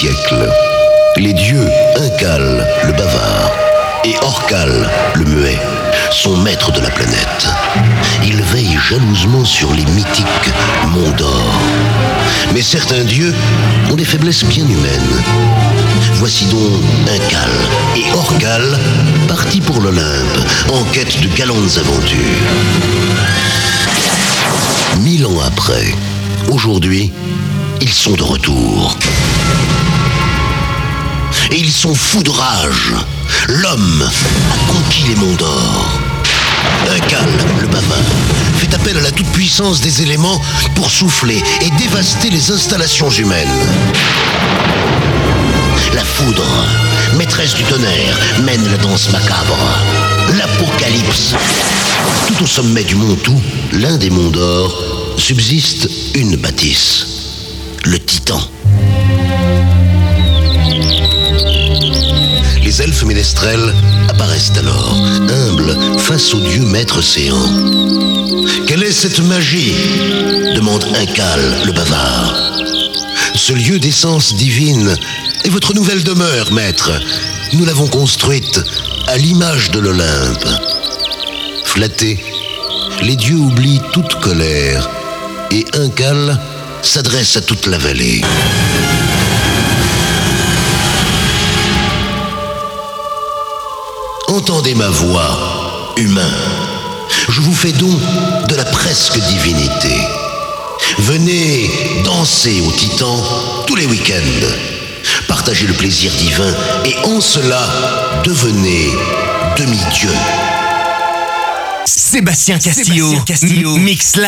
siècle. Les dieux Incal, le bavard, et Orcal, le muet, sont maîtres de la planète. Ils veillent jalousement sur les mythiques monts d'or. Mais certains dieux ont des faiblesses bien humaines. Voici donc Incal et Orcal partis pour l'Olympe, en quête de galantes aventures. 1000 ans après, aujourd'hui, ils sont de retour. Et ils sont fous de rage. L'homme a conquis les monts d'or. Incal, le bavard, fait appel à la toute-puissance des éléments pour souffler et dévaster les installations humaines. La foudre, maîtresse du tonnerre, mène la danse macabre. L'apocalypse. Tout au sommet du Mont-Tou, l'un des monts d'or, subsiste une bâtisse. Le Titan. Les elfes ménestrels apparaissent alors, humbles, face au dieu Maître Séant. Quelle est cette magie ? demande Incal, le bavard. Ce lieu d'essence divine est votre nouvelle demeure, maître. Nous l'avons construite à l'image de l'Olympe. Flattés, les dieux oublient toute colère et Incal s'adresse à toute la vallée. Entendez ma voix, humains. Je vous fais don de la presque divinité. Venez danser au Titan tous les week-ends. Partagez le plaisir divin et en cela, devenez demi-dieu. Sébastien Castillo. Mix Live.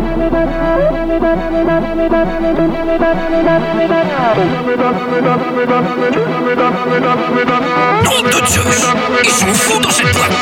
Nom de Zeus, ils sont fous dans cette boîte.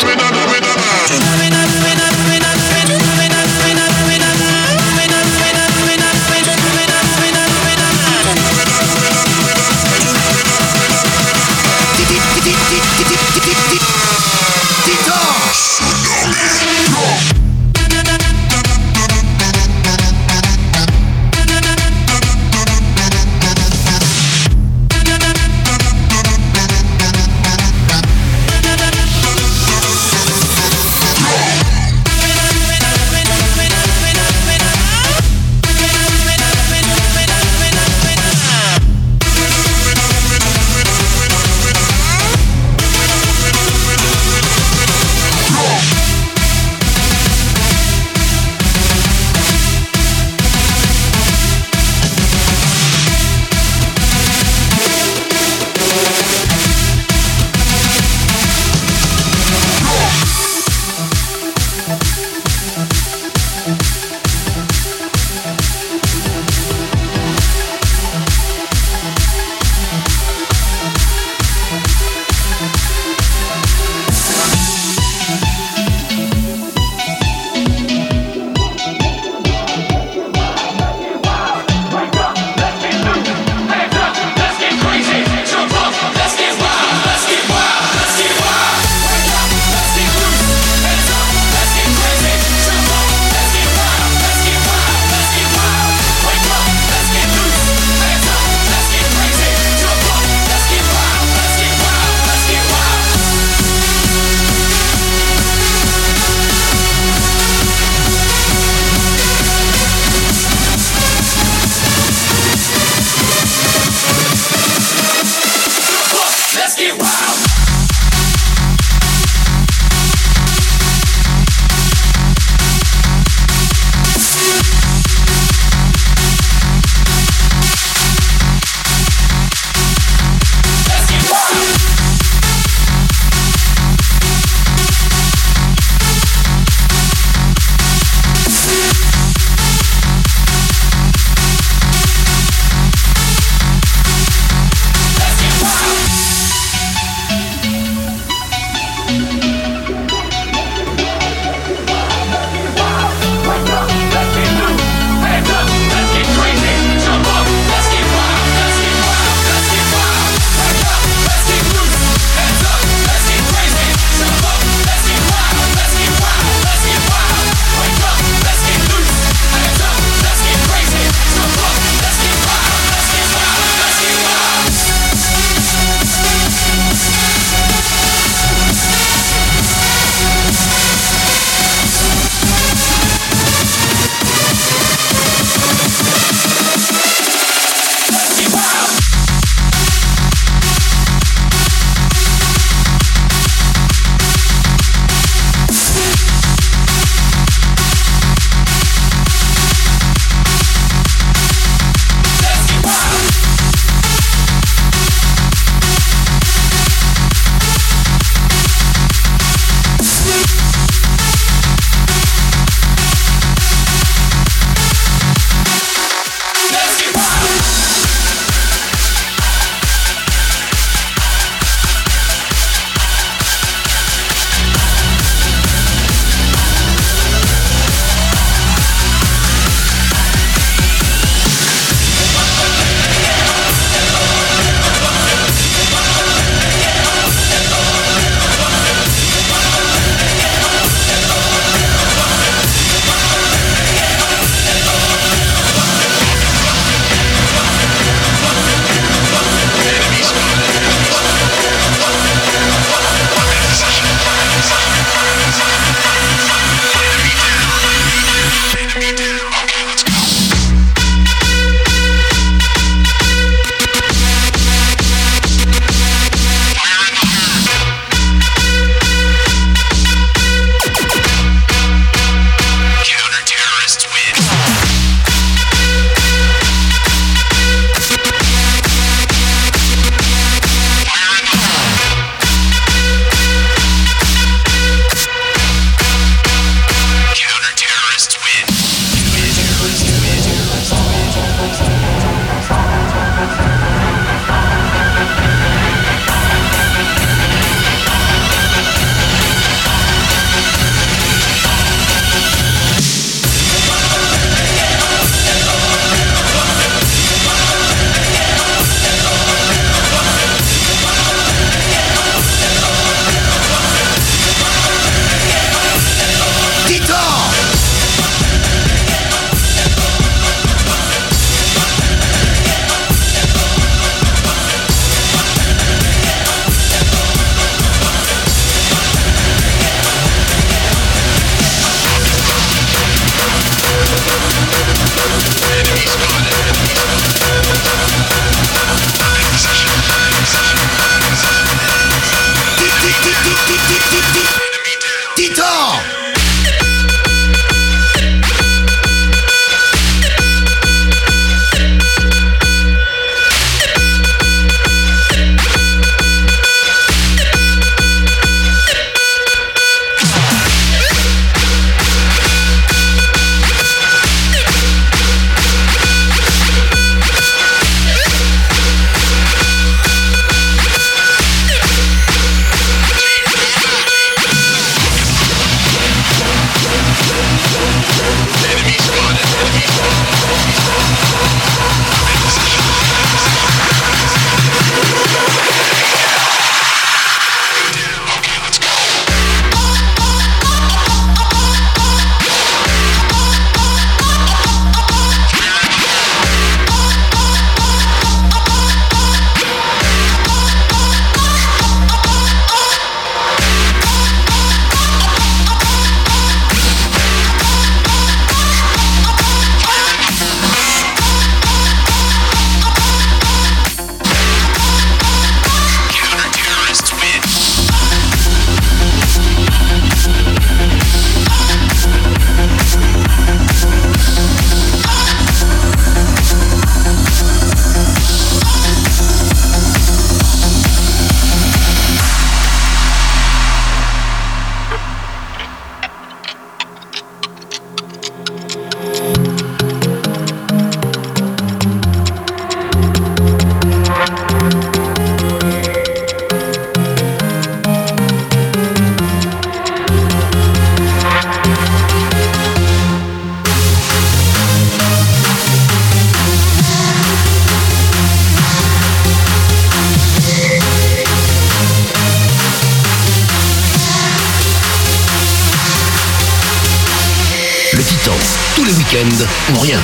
week-end ou rien.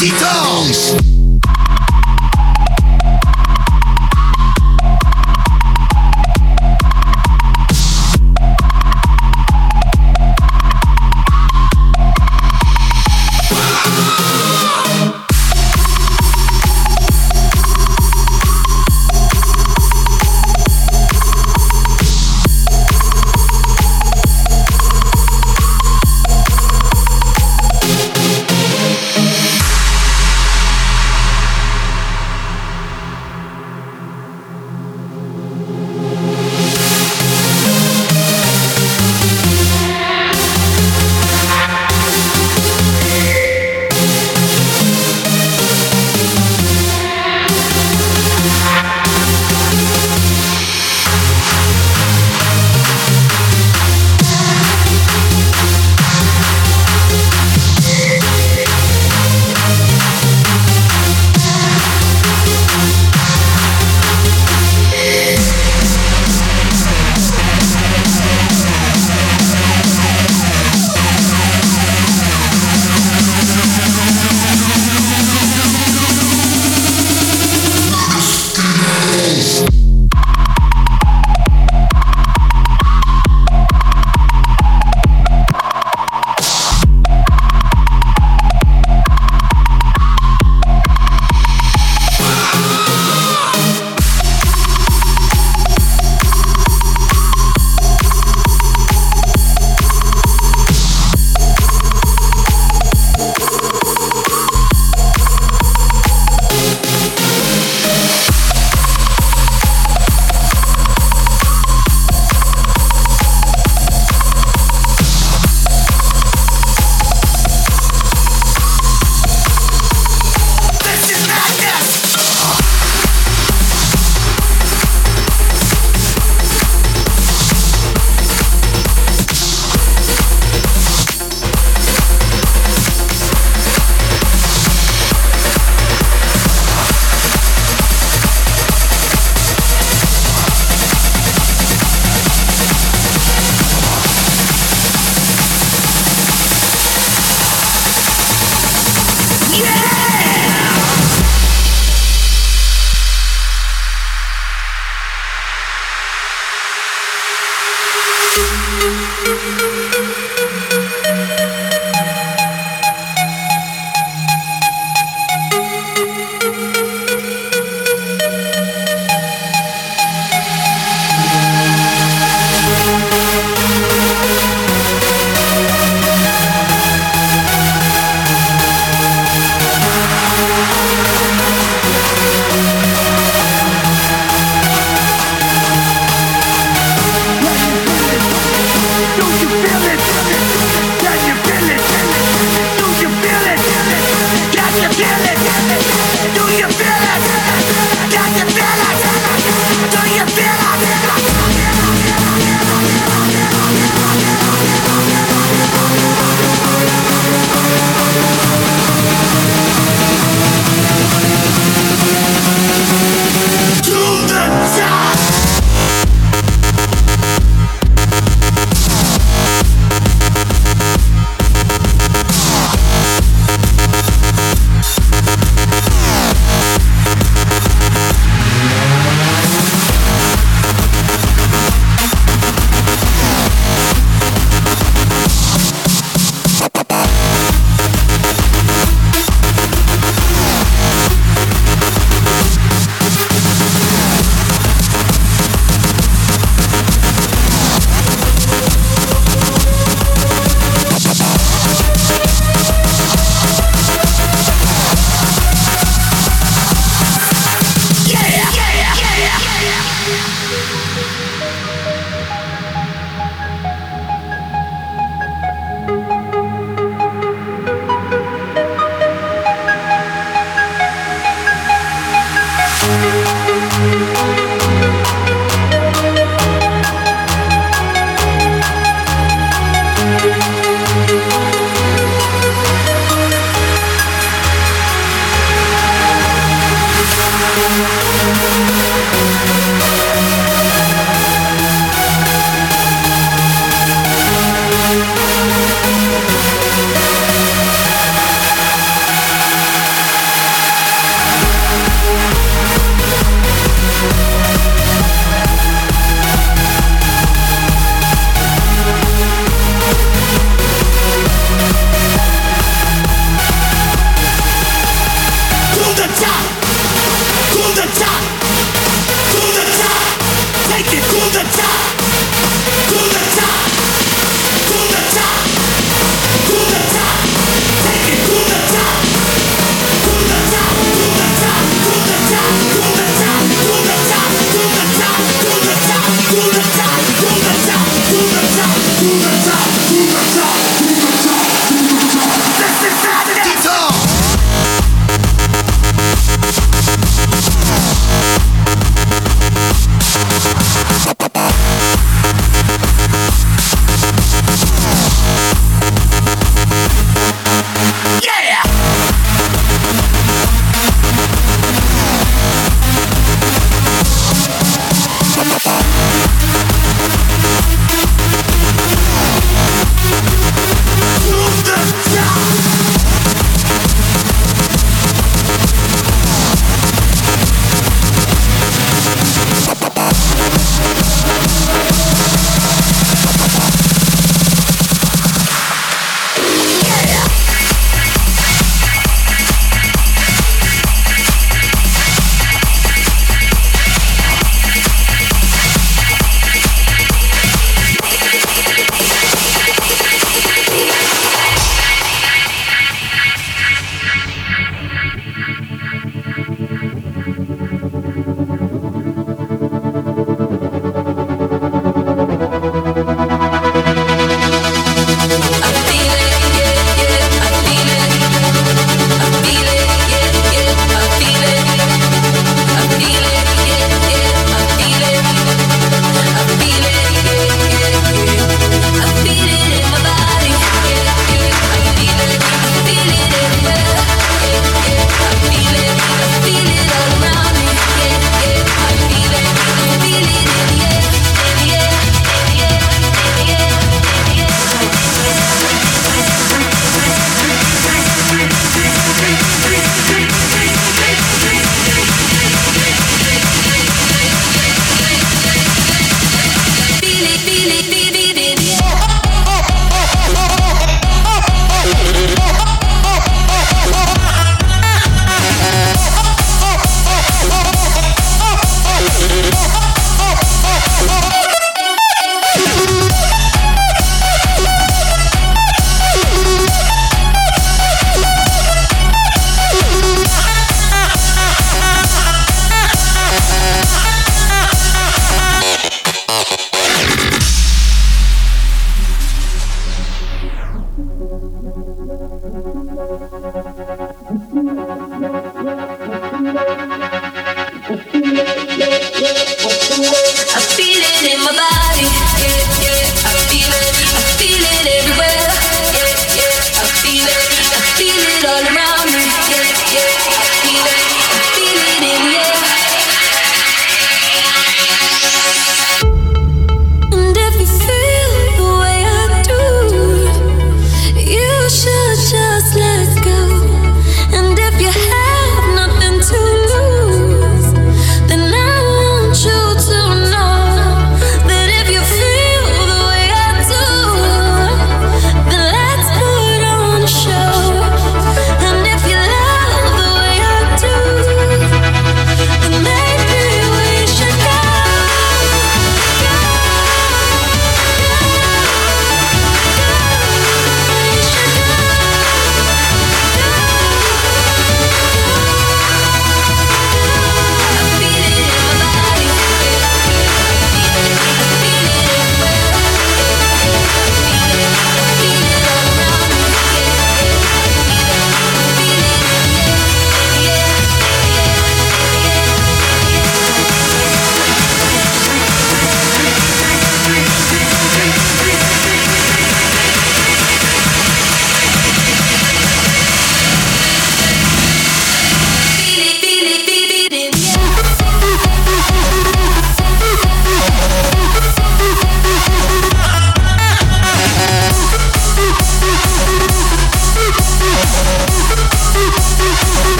Titan!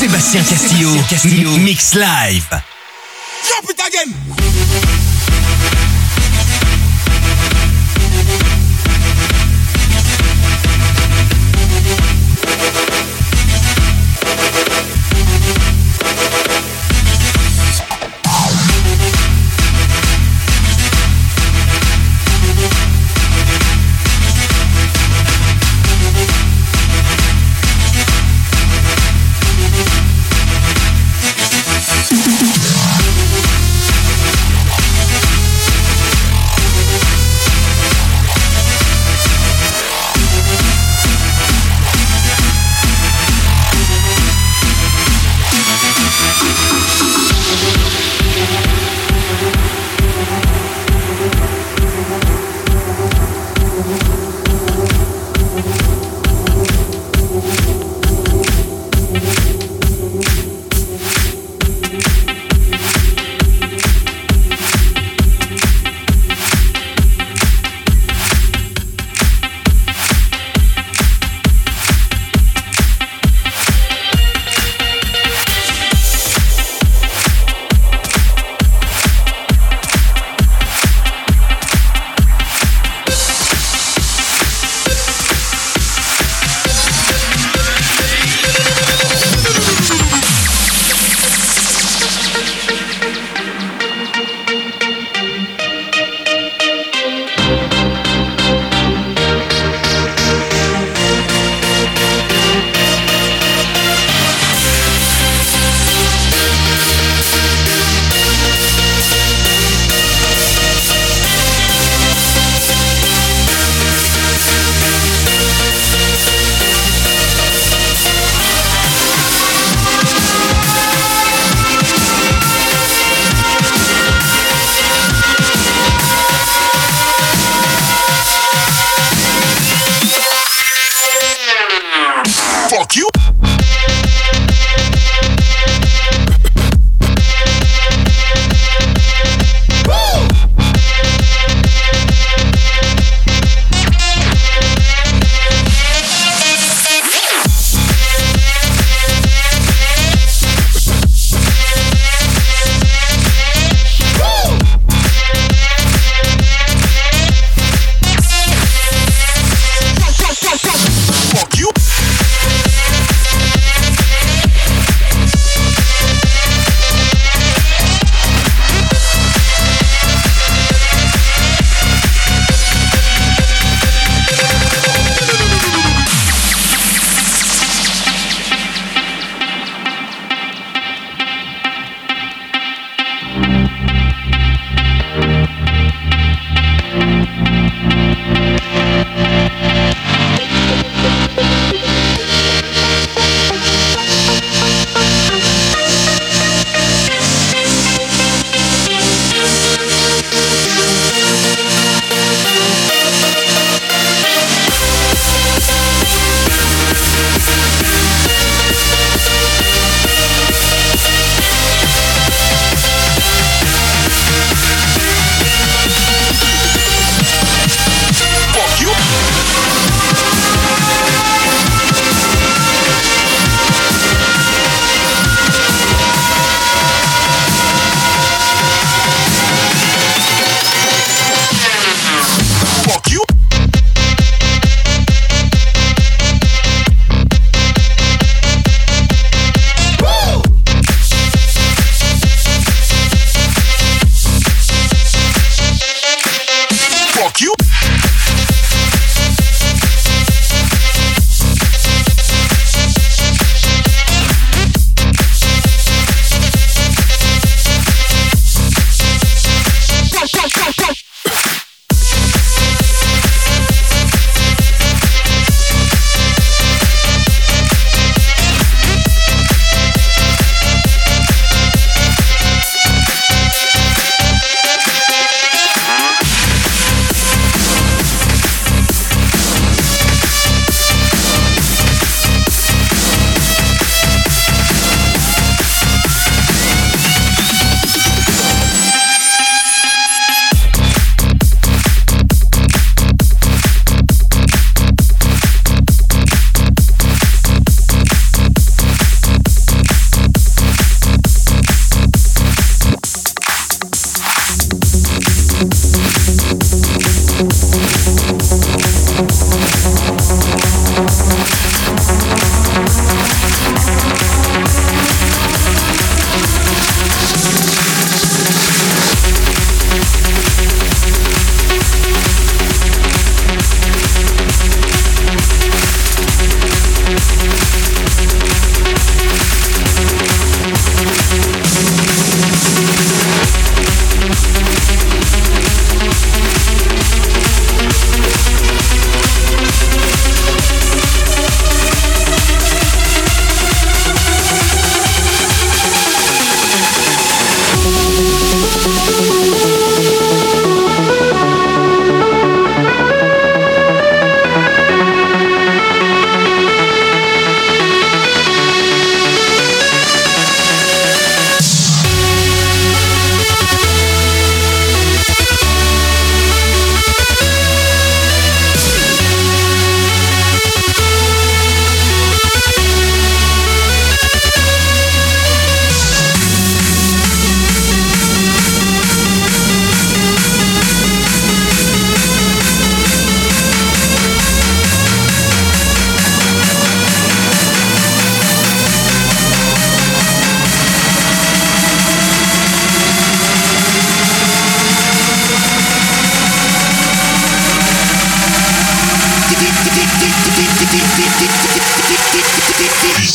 Sébastien Castillo. Mix Live. Jump it again.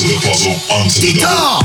to the puzzle, onto the door.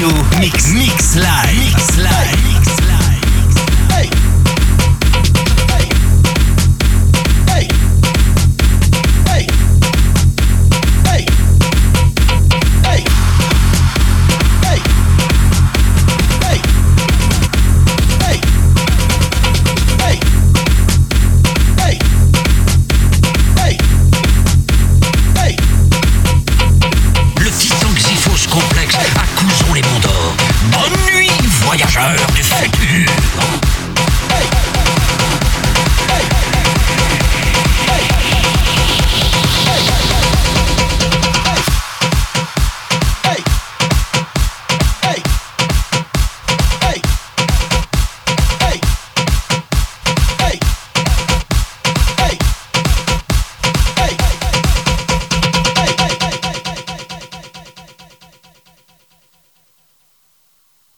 Castillo Mix.